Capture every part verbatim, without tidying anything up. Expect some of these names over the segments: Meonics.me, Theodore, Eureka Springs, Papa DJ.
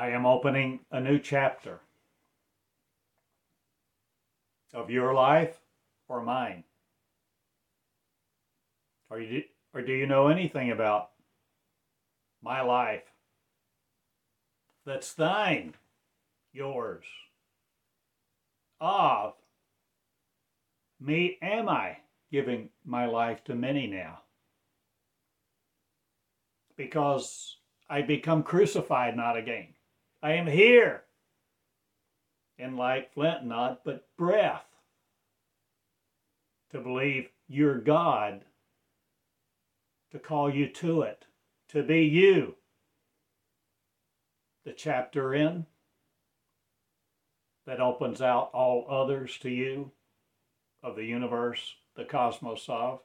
I am opening a new chapter of your life or mine. Or, you, or do you know anything about my life that's thine, yours, of me? Am I giving my life to many now? Because I become crucified not again. I am here. And like flint not, but breath. To believe you're God. To call you to it. To be you. The chapter in. That opens out all others to you. Of the universe, the cosmos of.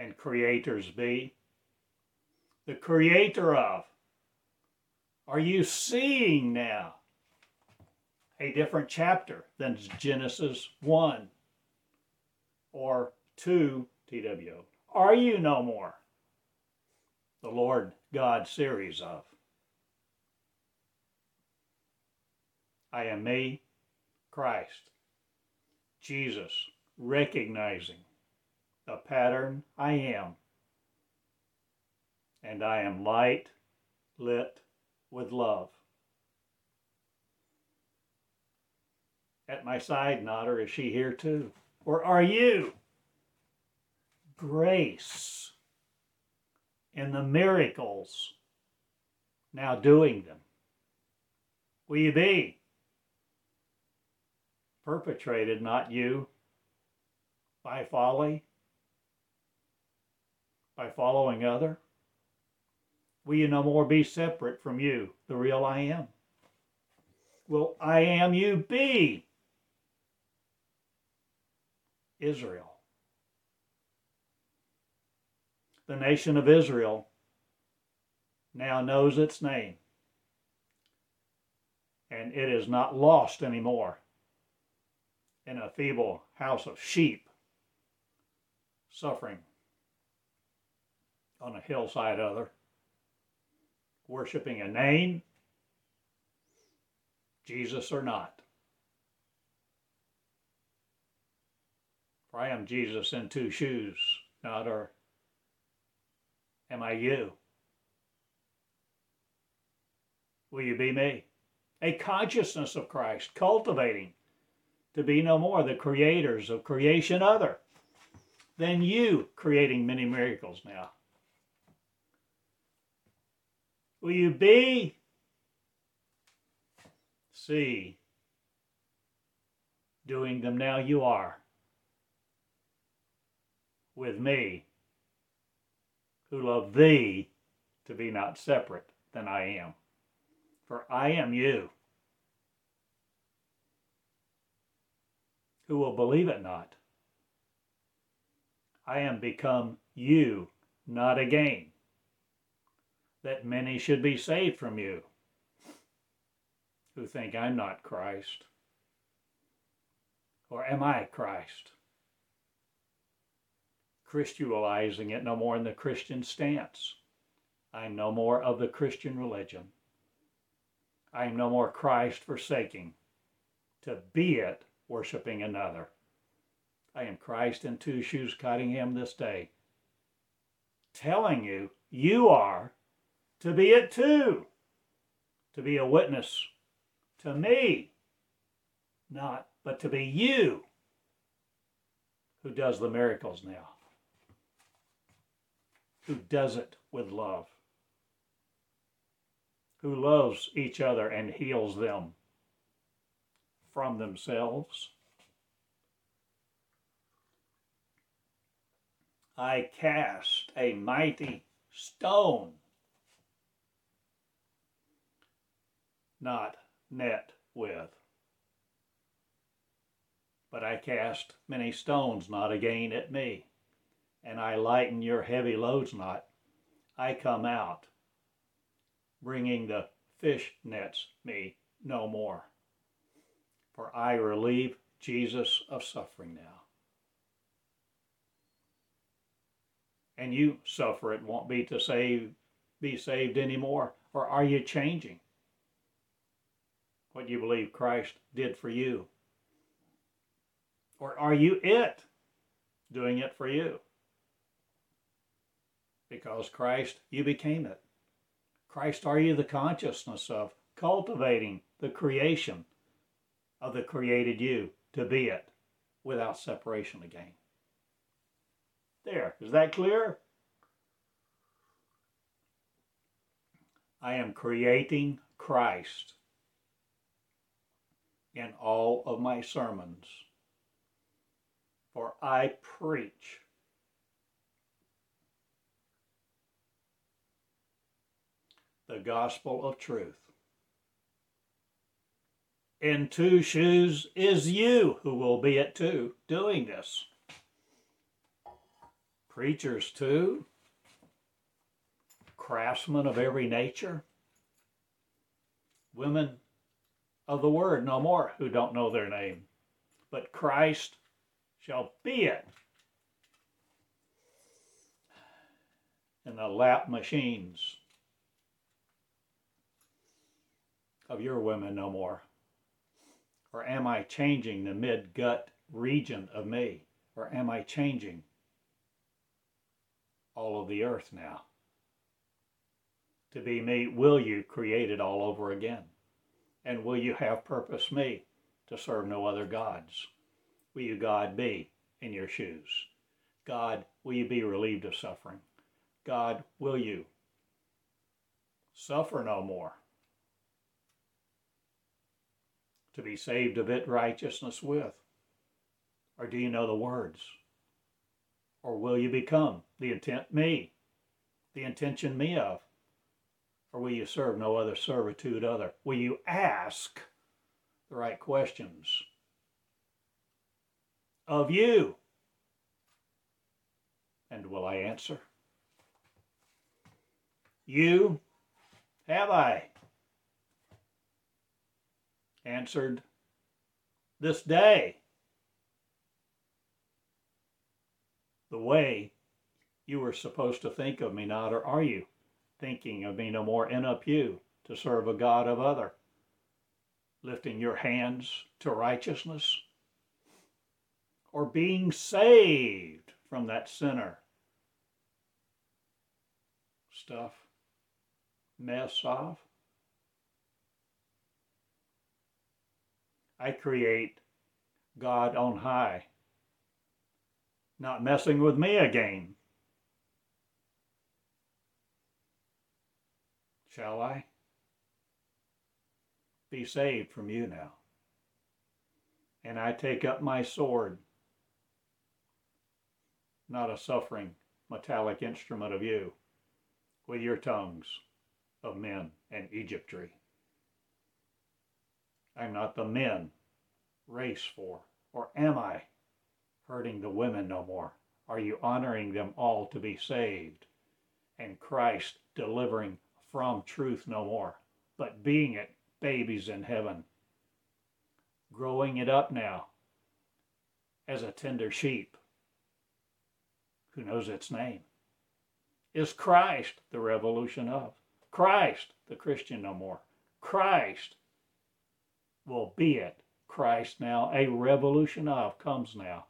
And creators be. The creator of. Are you seeing now a different chapter than Genesis one or two, T W O? Are you no more the Lord God series of? I am me, Christ, Jesus, recognizing the pattern I am. And I am light, lit with love. At my side, Nodder, is she here too? Or are you? Grace in the miracles, now doing them. Will you be? Perpetrated, not you, by folly, by following other. Will you no more be separate from you, the real I am? Will I am you be? Israel. The nation of Israel now knows its name. And it is not lost anymore in a feeble house of sheep suffering on a hillside other. Worshipping a name, Jesus or not. For I am Jesus in two shoes, not or am I you? Will you be me? A consciousness of Christ, cultivating to be no more the creators of creation other than you, creating many miracles now. Will you be? See, doing them now you are. With me, who love thee to be not separate than I am. For I am you. Who will believe it not? I am become you, not again. That many should be saved from you, who think I'm not Christ. Or am I Christ? Christualizing it no more in the Christian stance. I'm no more of the Christian religion. I'm no more Christ forsaking, to be it, worshiping another. I am Christ in two shoes, Cottingham, this day. Telling you, you are to be it too, to be a witness to me, not, but to be you who does the miracles now, who does it with love, who loves each other and heals them from themselves. I cast a mighty stone. Not net with. But I cast many stones not again at me, and I lighten your heavy loads not. I come out, bringing the fish nets me no more. For I relieve Jesus of suffering now. And you suffer it won't be to save, be saved anymore, or are you changing? what you believe Christ did for you? Or are you it doing it for you? Because Christ, you became it. Christ, are you the consciousness of cultivating the creation of the created you to be it without separation again? There, is that clear? I am creating Christ in all of my sermons, for I preach the gospel of truth. In two shoes is you who will be it too, doing this. Preachers too, craftsmen of every nature, women of the word no more who don't know their name, but Christ shall be it in the lap machines of your women no more. Or am I changing the mid-gut region of me? Or am I changing all of the earth now to be me? Will you create it all over again? And will you have purpose me to serve no other gods? Will you God be in your shoes? God, will you be relieved of suffering? God, will you suffer no more? To be saved of it righteousness with? Or do you know the words? Or will you become the intent me, the intention me of? Or will you serve no other servitude other? Will you ask the right questions of you? And will I answer? You have I answered this day the way you were supposed to think of me not, or are you thinking of me no more in up you to serve a God of other, lifting your hands to righteousness, or being saved from that sinner stuff, mess off? I create God on high, not messing with me again. Shall I be saved from you now? And I take up my sword, not a suffering metallic instrument of you, with your tongues of men and Egyptry. I'm not the men race for, or am I hurting the women no more? Are you honoring them all to be saved and Christ delivering from truth no more, but being it babies in heaven, growing it up now as a tender sheep who knows its name? Is Christ the revolution of? Christ the Christian no more. Christ will be it. Christ now, a revolution of, comes now.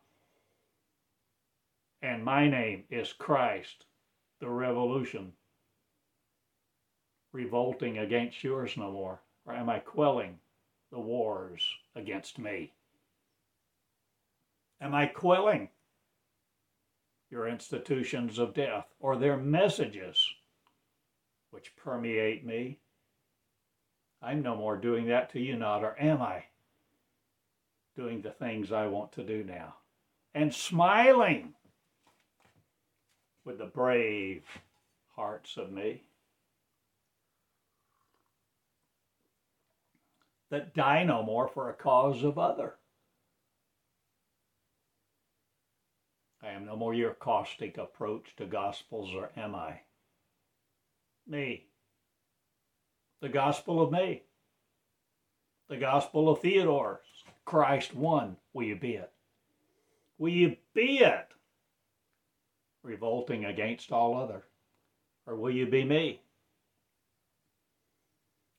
And my name is Christ, the revolution, revolting against yours no more. Or am I quelling the wars against me? Am I quelling your institutions of death or their messages which permeate me? I'm no more doing that to you not, or am I doing the things I want to do now? And smiling with the brave hearts of me that die no more for a cause of other. I am no more your caustic approach to gospels, or am I? Me. The gospel of me, the gospel of Theodore, Christ one, will you be it? Will you be it, revolting against all other? Or will you be me?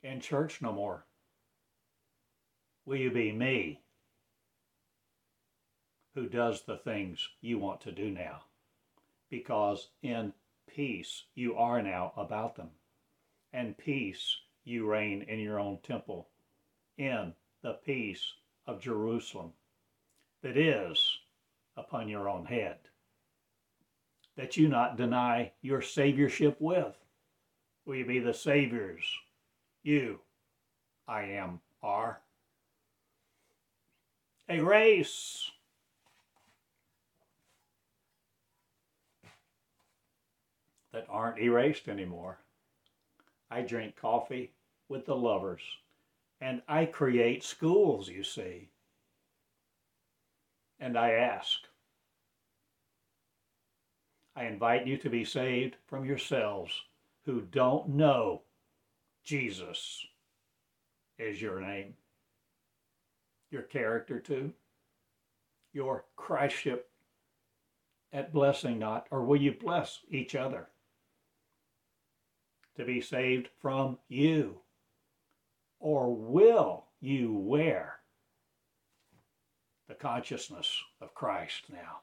In church no more, will you be me who does the things you want to do now? Because in peace you are now about them, and peace you reign in your own temple, in the peace of Jerusalem that is upon your own head, that you not deny your saviorship with. Will you be the saviors you, I am, are? A race that aren't erased anymore. I drink coffee with the lovers, and I create schools, you see. And I ask, I invite you to be saved from yourselves who don't know Jesus is your name, your character too, your Christship at blessing not, or will you bless each other? To be saved from you, or will you wear the consciousness of Christ now?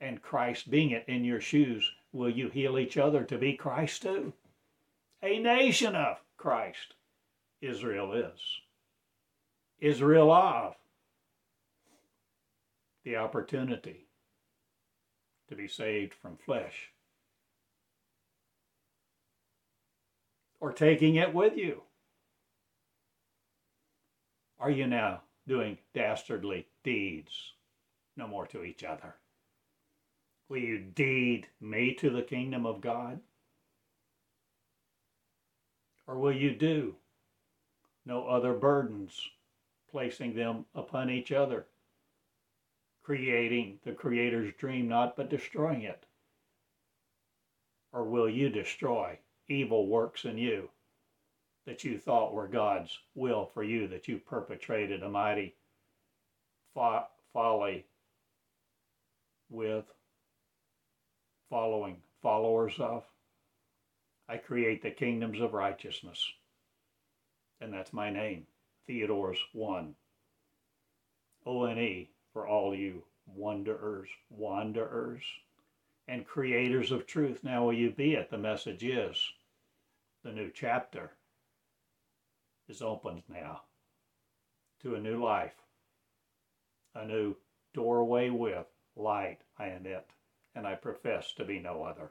And Christ being it in your shoes, will you heal each other to be Christ too? A nation of Christ, Israel is. Israel of the opportunity to be saved from flesh, or taking it with you. Are you now doing dastardly deeds no more to each other? Will you deed me to the kingdom of God? Or will you do no other burdens, placing them upon each other, creating the Creator's dream not, but destroying it? Or will you destroy evil works in you that you thought were God's will for you, that you perpetrated a mighty fo- folly with following followers of? I create the kingdoms of righteousness, and that's my name, Theodore's one. O N E for all you wanderers, wanderers, and creators of truth. Now will you be it? The message is, the new chapter is opened now to a new life, a new doorway with light. I am it, and I profess to be no other.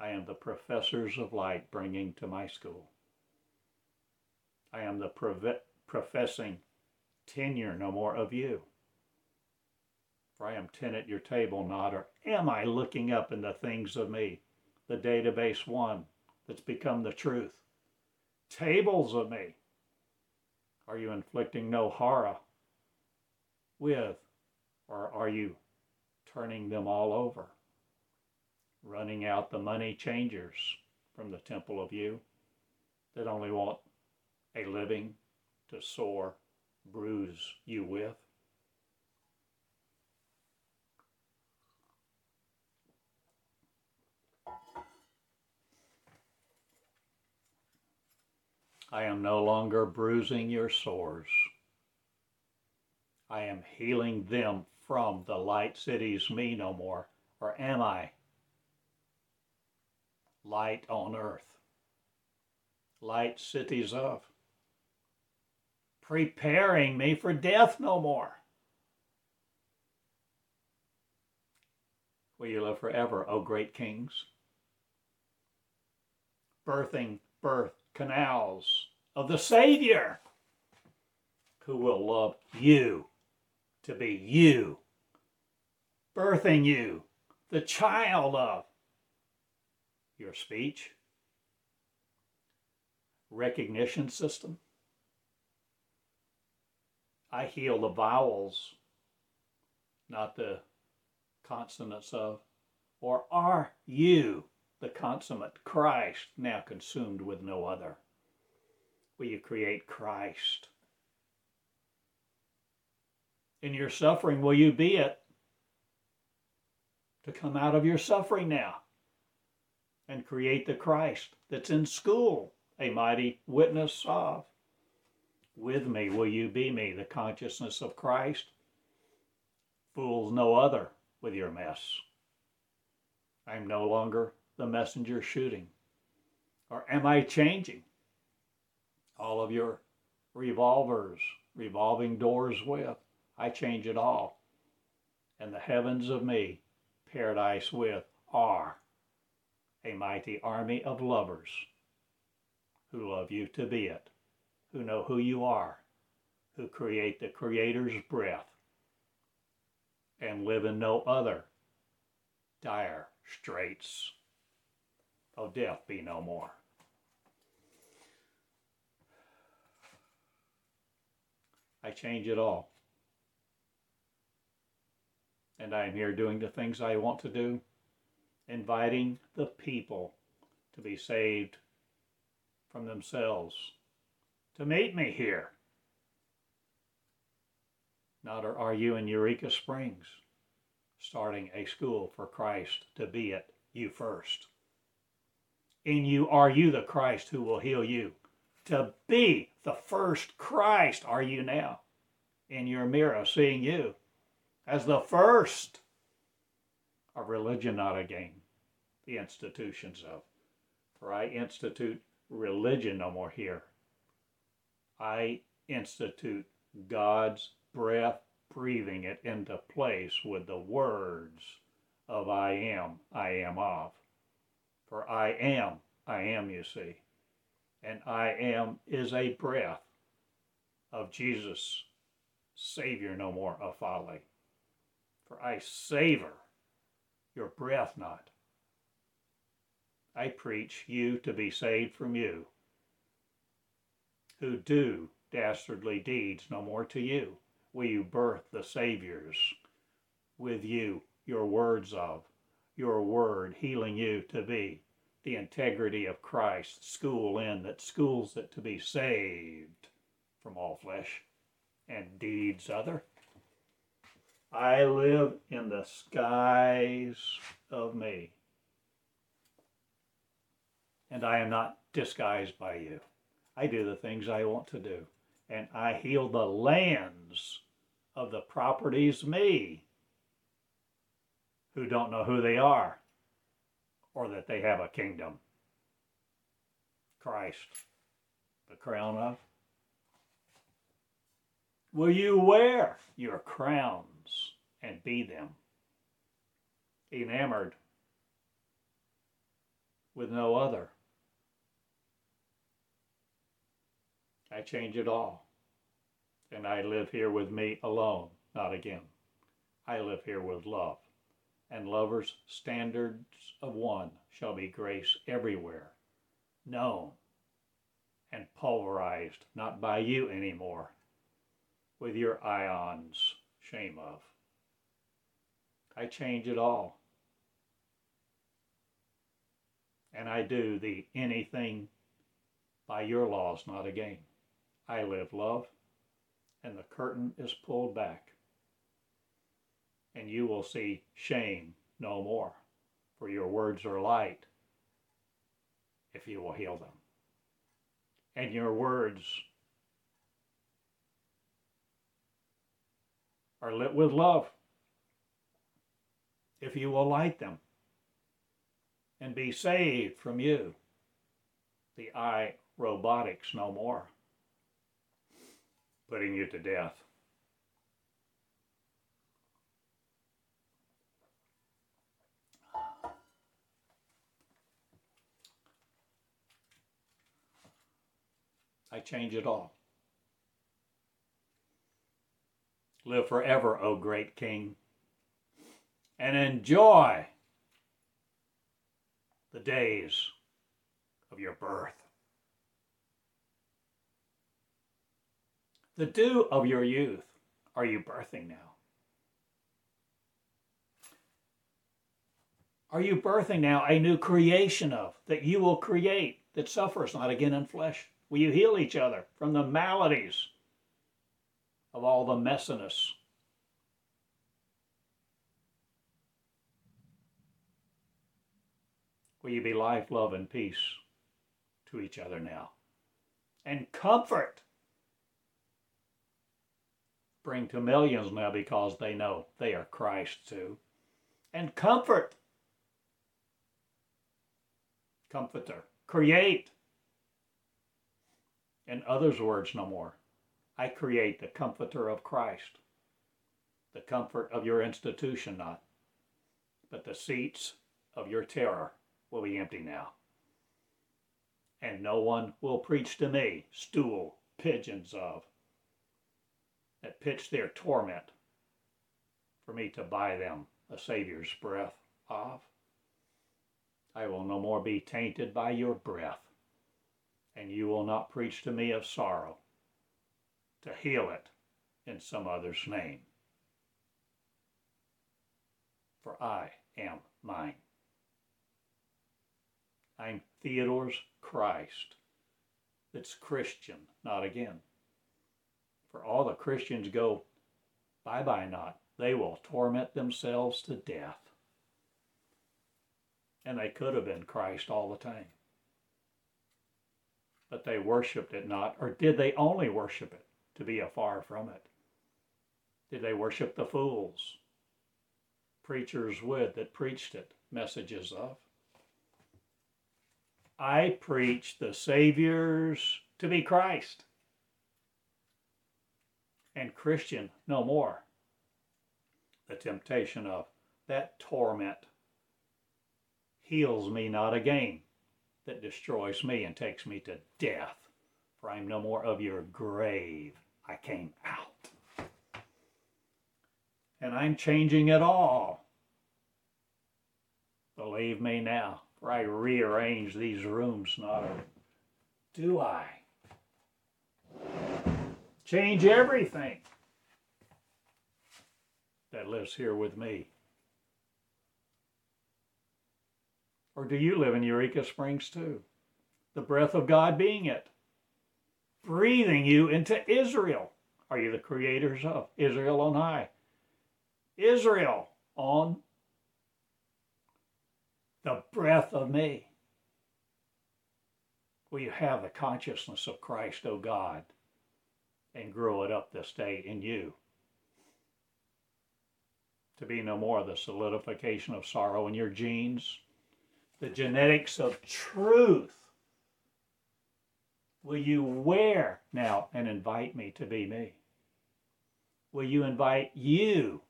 I am the professors of light bringing to my school. I am the prov- professing tenure no more of you. For I am ten at your table, not, or am I looking up in the things of me, the database one that's become the truth? Tables of me. Are you inflicting no horror with, or are you turning them all over, running out the money changers from the temple of you that only want a living to sore, bruise you with? I am no longer bruising your sores. I am healing them from the light cities me no more. Or am I light on earth? Light cities of. Preparing me for death no more. Will you live forever, O great kings? Birthing birth canals of the Savior, who will love you to be you, birthing you, the child of your speech, recognition system. I heal the vowels, not the consonants of, or are you the consummate Christ now consumed with no other? Will you create Christ? In your suffering, will you be it to come out of your suffering now and create the Christ that's in school, a mighty witness of? with me will you be me, the consciousness of Christ. Fools no other with your mess. I'm no longer the messenger shooting. Or am I changing? All of your revolvers, revolving doors with, I change it all. And the heavens of me, paradise with, are a mighty army of lovers who love you to be it, who know who you are, who create the Creator's breath and live in no other dire straits. Oh, death be no more. I change it all. And I am here doing the things I want to do, inviting the people to be saved from themselves, to meet me here. Not or are you in Eureka Springs, starting a school for Christ to be it, you first. In you are you the Christ who will heal you. To be the first Christ are you now, in your mirror seeing you as the first. A religion, not a game, the institutions of. For I institute religion no more here. I institute God's breath, breathing it into place with the words of I am, I am of. For I am, I am, you see. And I am is a breath of Jesus, Savior no more of folly. For I savor your breath not. I preach you to be saved from you, who do dastardly deeds no more to you. Will you birth the Saviors with you, your words of, your word healing you to be, the integrity of Christ, school in that schools it to be saved from all flesh and deeds other. I live in the skies of me, and I am not disguised by you. I do the things I want to do, and I heal the lands of the properties me, who don't know who they are, or that they have a kingdom. Christ, the crown of. Will you wear your crowns and be them? Enamored with no other. I change it all, and I live here with me alone, not again. I live here with love, and lovers' standards of one shall be grace everywhere, known and pulverized, not by you anymore, with your ions, shame of. I change it all, and I do the anything by your laws, not again. I live love, and the curtain is pulled back, and you will see shame no more, for your words are light, if you will heal them. And your words are lit with love, if you will light them, and be saved from you, the I robotics no more, putting you to death. I change it all. Live forever, O great King, and enjoy the days of your birth, the dew of your youth. Are you birthing now? Are you birthing now a new creation of that you will create that suffers not again in flesh? Will you heal each other from the maladies of all the messiness? Will you be life, love, and peace to each other now? And comfort bring to millions now because they know they are Christ too. And comfort. Comforter. Create. In others' words no more. I create the comforter of Christ. The comfort of your institution not. But the seats of your terror will be empty now. And no one will preach to me, stool, pigeons of, that pitch their torment for me to buy them a Savior's breath of. I will no more be tainted by your breath, and you will not preach to me of sorrow, to heal it in some other's name. For I am mine. I'm Theodore's Christ. It's Christian, not again. For all the Christians go, bye-bye not. They will torment themselves to death. And they could have been Christ all the time. But they worshipped it not, or did they only worship it to be afar from it? Did they worship the fools? Preachers would that preached it, messages of. I preach the Savior's to be Christ. And Christian no more. The temptation of that torment heals me not again, that destroys me and takes me to death. For I am no more of your grave. I came out. And I'm changing it all. Believe me now, for I rearrange these rooms, not or do I? Change everything that lives here with me. Or do you live in Eureka Springs too? The breath of God being it, breathing you into Israel. Are you the creators of Israel on high? Israel on the breath of me. Will you have the consciousness of Christ, O God, and grow it up this day in you? To be no more the solidification of sorrow in your genes, the genetics of truth. Will you wear now and invite me to be me? Will you invite you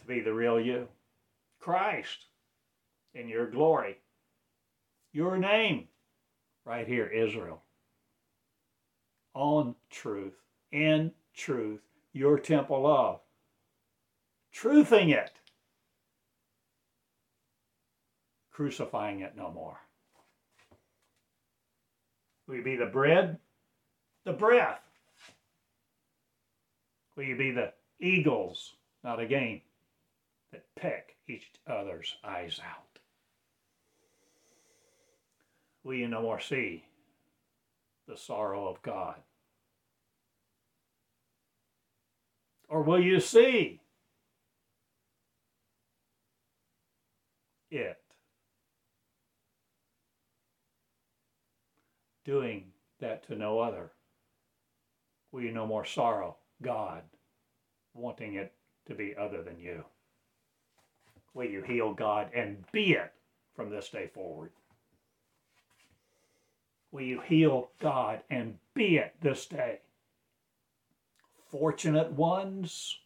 to be the real you? Christ in your glory, your name, right here, Israel. On truth, in truth, your temple of, truthing it, crucifying it no more. Will you be the bread, the breath? Will you be the eagles, not again, that peck each other's eyes out? Will you no more see the sorrow of God? Or will you see it doing that to no other? Will you no more sorrow God, wanting it to be other than you? Will you heal God and be it from this day forward? Will you heal God and be it this day? Fortunate ones,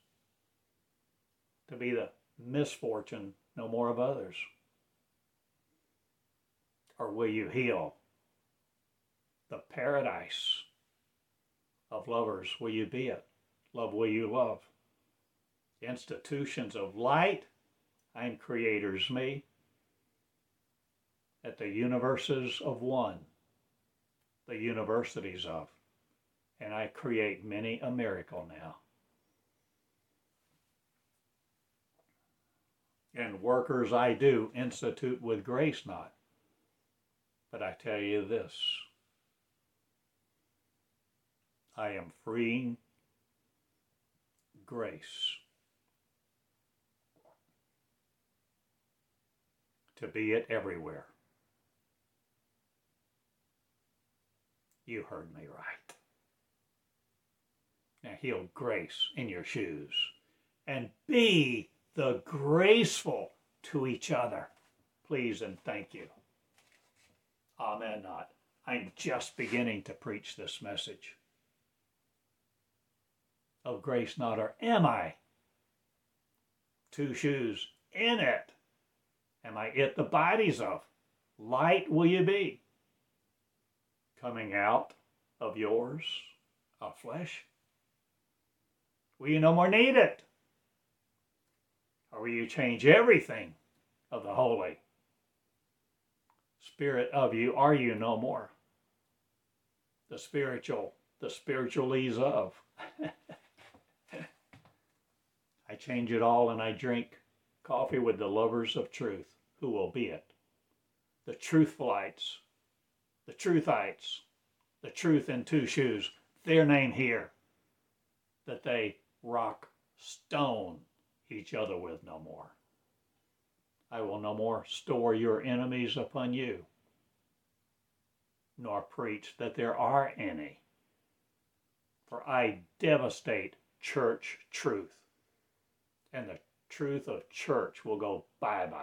to be the misfortune no more of others. Or will you heal the paradise of lovers? Will you be it? Love will you love? Institutions of light, I'm creators me, at the universes of one, the universities of, and I create many a miracle now. And workers I do institute with grace not. But I tell you this, I am freeing grace to be it everywhere. You heard me right. Now heal grace in your shoes and be the graceful to each other. Please and thank you. Amen. Not. I'm just beginning to preach this message of grace, not or am I two shoes in it? Am I it the bodies of? Light will you be? Coming out of yours, of flesh? Will you no more need it? Or will you change everything of the Holy Spirit of you? Are you no more? The spiritual, the spiritualese of. I change it all and I drink coffee with the lovers of truth, who will be it. The truthfulites, the truthites, the truth in two shoes, their name here, that they rock stone each other with no more. I will no more store your enemies upon you, nor preach that there are any. For I devastate church truth, and the truth of church will go bye-bye,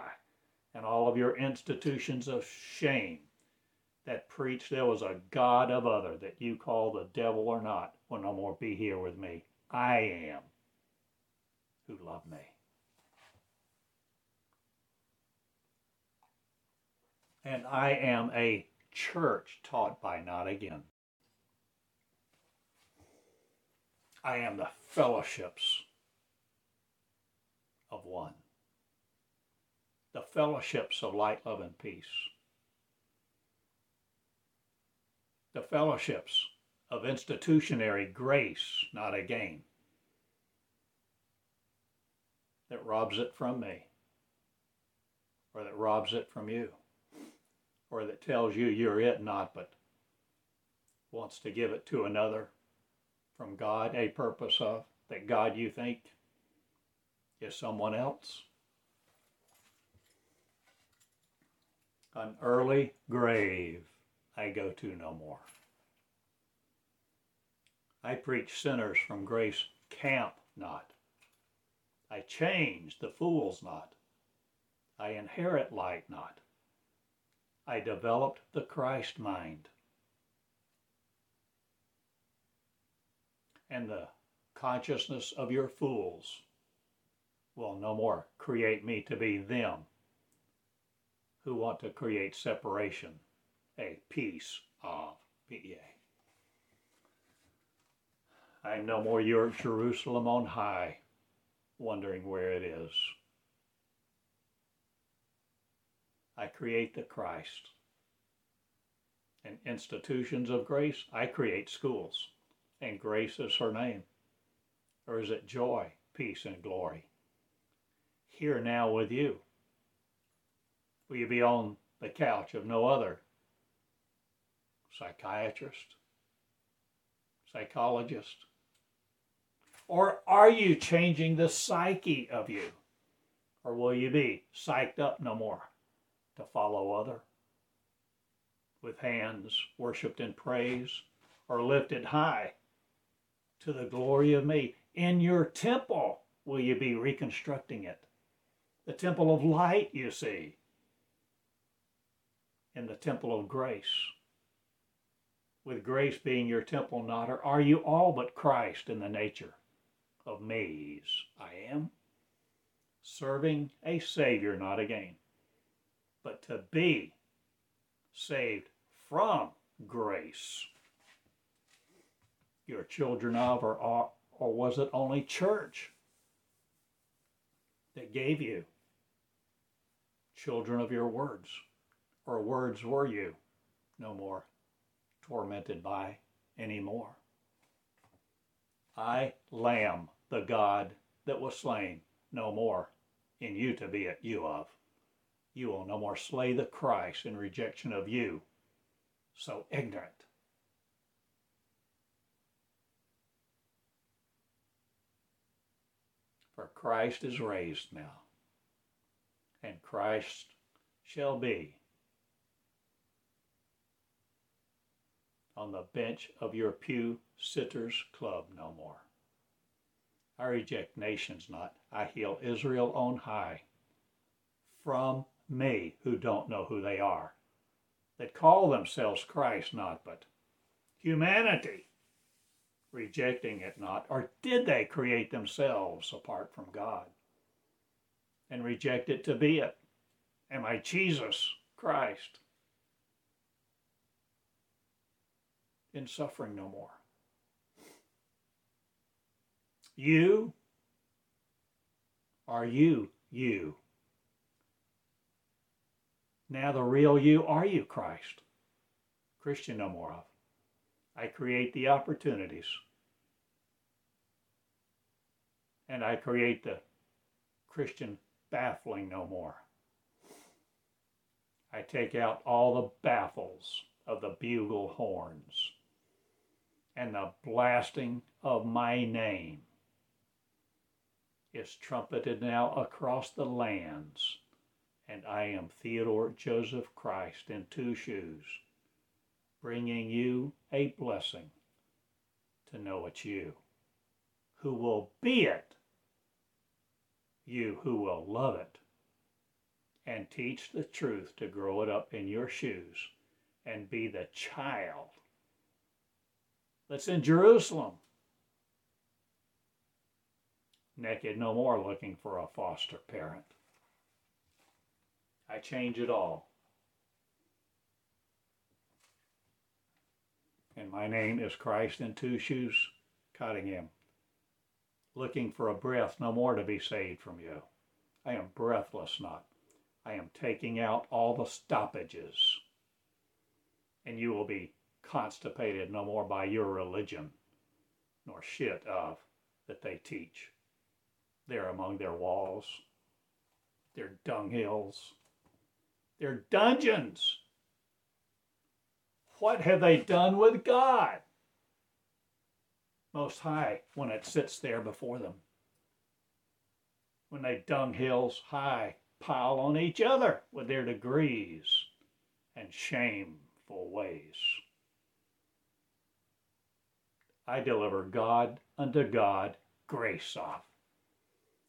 and all of your institutions of shame that preach there was a God of other that you call the devil or not will no more be here with me. I am who love me. And I am a church taught by not again. I am the fellowships of one. The fellowships of light, love, and peace. The fellowships of institutionary grace, not a game, that robs it from me, or that robs it from you, or that tells you you're it not, but wants to give it to another from God, a purpose of, that God you think is someone else. An early grave I go to no more. I preach sinners from grace camp not. I change the fools not. I inherit light not. I developed the Christ mind. And the consciousness of your fools will no more create me to be them who want to create separation, a piece of P E A. I am no more your Jerusalem on high, wondering where it is. I create the Christ. In institutions of grace, I create schools, and grace is her name. Or is it joy, peace, and glory? Here now with you. Will you be on the couch of no other psychiatrist, psychologist? Or are you changing the psyche of you? Or will you be psyched up no more to follow other? With hands worshipped in praise or lifted high to the glory of me. In your temple will you be reconstructing it? The temple of light, you see. In the temple of grace, with grace being your temple, not or are you all but Christ in the nature of me's I am, serving a Savior, not again, but to be saved from grace. Your children of, or or, or was it only church that gave you children of your words? Or words were you no more tormented by anymore? I, Lamb, the God that was slain, no more in you to be at you of. You will no more slay the Christ in rejection of you, so ignorant. For Christ is raised now, and Christ shall be on the bench of your pew sitters club no more. I reject nations not. I heal Israel on high from me who don't know who they are, that call themselves Christ not, but humanity, rejecting it not. Or did they create themselves apart from God and reject it to be it? Am I Jesus Christ? In suffering no more. You are you, you. Now the real you, are you Christ? Christian no more of. I create the opportunities. And I create the Christian baffling no more. I take out all the baffles of the bugle horns and the blasting of my name is trumpeted now across the lands, and I am Theodore Joseph Christ in two shoes, bringing you a blessing to know it's you who will be it, you who will love it, and teach the truth to grow it up in your shoes and be the child that's in Jerusalem. Naked no more, looking for a foster parent. I change it all. And my name is Christ in two shoes, Cottingham. Looking for a breath no more to be saved from you. I am breathless not. I am taking out all the stoppages. And you will be constipated no more by your religion, nor shit of that they teach. They're among their walls, their dunghills, their dungeons. What have they done with God Most High when it sits there before them? When they dunghills high pile on each other with their degrees and shameful ways. I deliver God unto God grace of.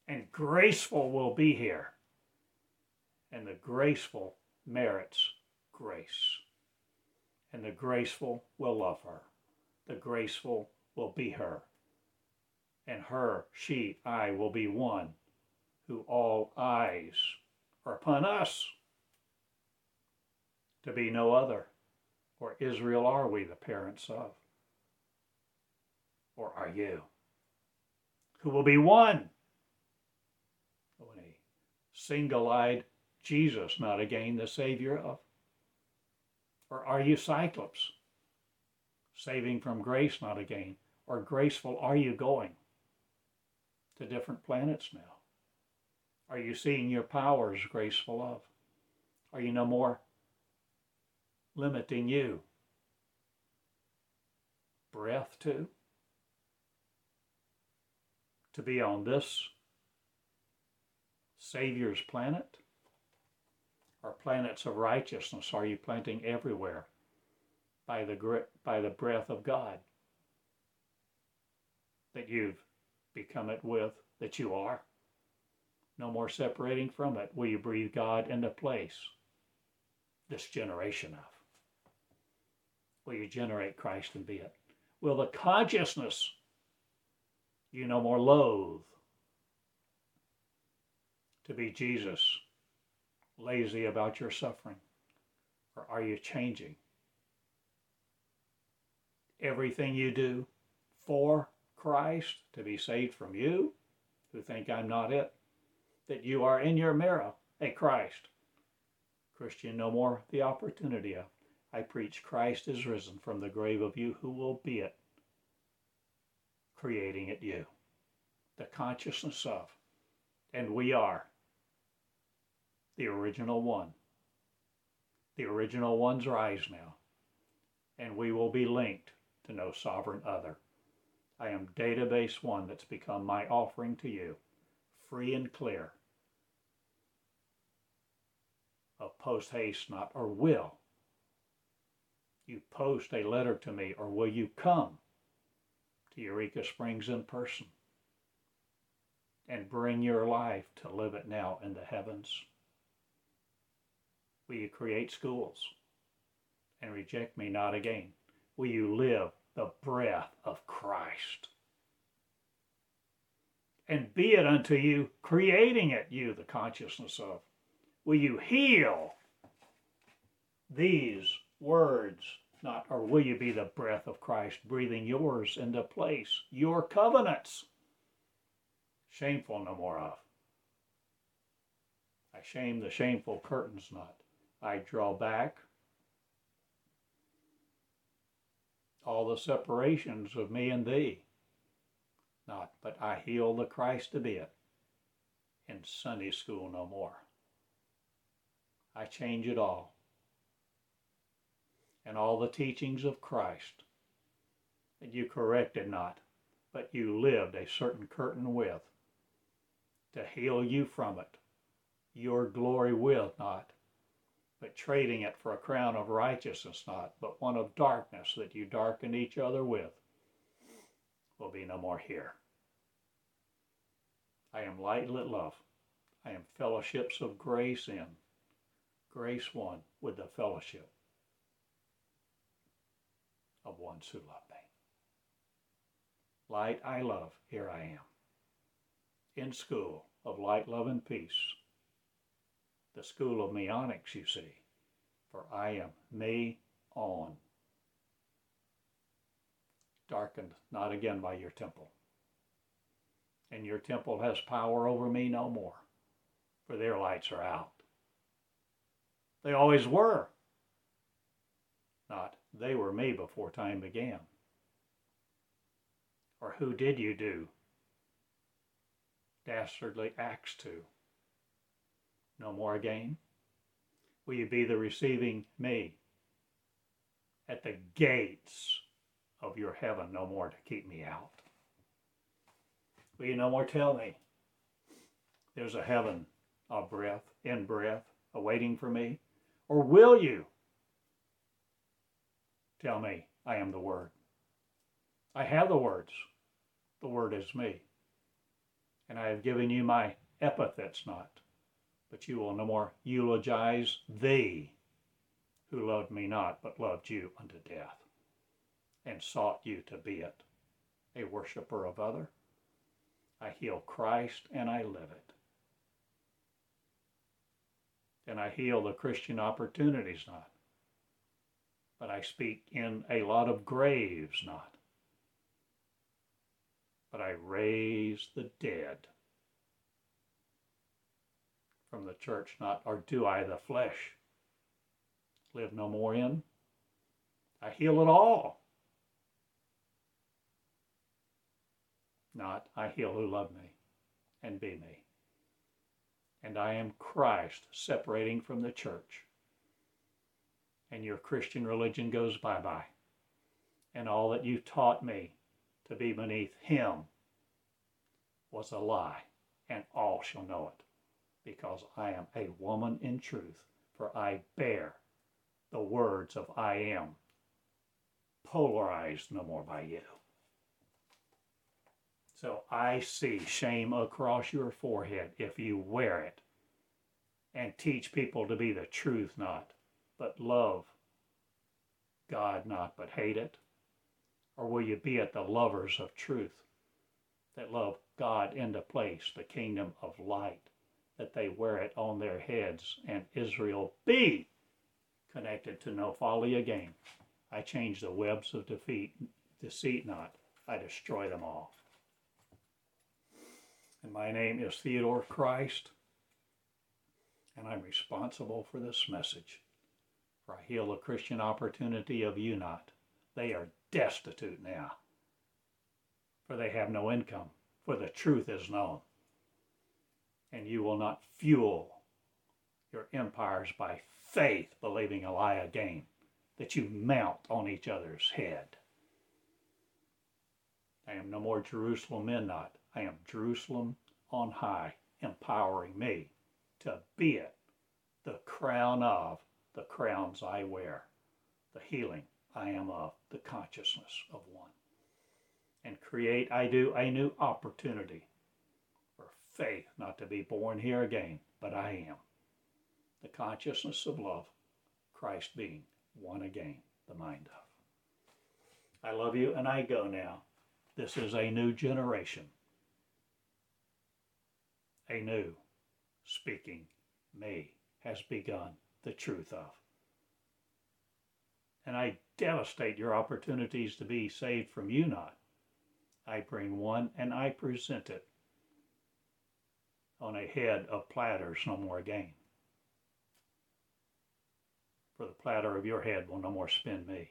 And graceful will be here. And the graceful merits grace. And the graceful will love her. The graceful will be her. And her, she, I will be one who all eyes are upon us. To be no other. For Israel are we the parents of. Or are you? Who will be one? Single-eyed Jesus, not again the Savior of? Or are you Cyclops, saving from grace, not again? Or graceful, are you going to different planets now? Are you seeing your powers graceful of? Are you no more limiting you? Breath to? To be on this Savior's planet? Or planets of righteousness are you planting everywhere by the grip, by the breath of God that you've become it with, that you are? No more separating from it. Will you breathe God into place, this generation of? Will you generate Christ and be it? Will the consciousness you no more loathe to be Jesus, lazy about your suffering? Or are you changing everything you do for Christ to be saved from you, who think I'm not it, that you are in your mirror a Christ? Christian no more, the opportunity of. I preach Christ is risen from the grave of you who will be it, creating it you, the consciousness of. And we are the original one. The original ones rise now, and we will be linked to no sovereign other. I am database one that's become my offering to you, free and clear of post haste not, or will you post a letter to me, or will you come to Eureka Springs in person? and bring your life to live it now in the heavens? Will you create schools and reject me not again? Will you live the breath of Christ? And be it unto you, creating at you the consciousness of. Will you heal these words? Not, or will you be the breath of Christ, breathing yours into place, your covenants? Shameful no more of. I shame the shameful curtains not. I draw back all the separations of me and thee. Not, but I heal the Christ to be it. In Sunday school no more. I change it all. And all the teachings of Christ that you corrected not, but you lived a certain curtain with, to heal you from it, your glory with not, but trading it for a crown of righteousness not, but one of darkness that you darkened each other with, will be no more here. I am light-lit love. I am fellowships of grace in, grace one with the fellowship of ones who love me. Light I love, here I am. In school of light, love, and peace. The school of Meonics, you see, for I am me on. Darkened not again by your temple. And your temple has power over me no more, for their lights are out. They always were. Not they were me before time began. Or who did you do dastardly acts to? No more again? Will you be the receiving me at the gates of your heaven no more to keep me out? Will you no more tell me there's a heaven of breath, in breath, awaiting for me? Or will you tell me I am the Word? I have the words. The Word is me. And I have given you my epithets not, but you will no more eulogize thee, who loved me not, but loved you unto death, and sought you to be it, a worshiper of other. I heal Christ and I live it. And I heal the Christian opportunities not, but I speak in a lot of graves not, but I raise the dead from the church not, or do I the flesh live no more in? I heal it all. Not, I heal who love me and be me. And I am Christ separating from the church. And your Christian religion goes bye-bye. And all that you taught me to be beneath him was a lie, and all shall know it. Because I am a woman in truth, for I bear the words of I am, polarized no more by you. So I see shame across your forehead if you wear it and teach people to be the truth not, but love God not, but hate it. Or will you be at the lovers of truth that love God into place, the kingdom of light, that they wear it on their heads, and Israel be connected to no folly again. I change the webs of defeat, deceit not. I destroy them all. And my name is Theodore Christ, and I'm responsible for this message. For I heal the Christian opportunity of you not. They are destitute now, for they have no income, for the truth is known. And you will not fuel your empires by faith, believing a lie again, that you mount on each other's head. I am no more Jerusalem in not. I am Jerusalem on high, empowering me to be it, the crown of the crowns I wear, the healing I am of, the consciousness of one. And create I do a new opportunity for faith not to be born here again, but I am. The consciousness of love, Christ being one again, the mind of. I love you and I go now. This is a new generation. A new speaking me has begun the truth of. And I devastate your opportunities to be saved from you not. I bring one and I present it on a head of platters no more gain. For the platter of your head will no more spin me.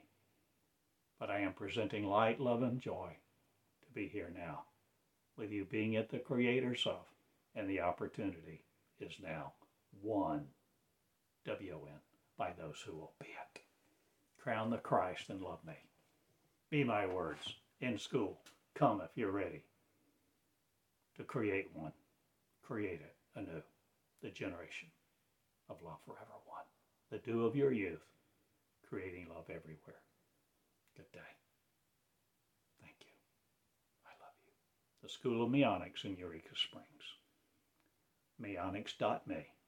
But I am presenting light, love, and joy to be here now, with you being at the creator's of, and the opportunity is now won, W O N, by those who will be it. Crown the Christ and love me. Be my words in school. Come if you're ready to create one. Create it anew. The generation of love forever one. The dew of your youth. Creating love everywhere. Good day. Thank you. I love you. The School of Meonics in Eureka Springs. Meonics dot me.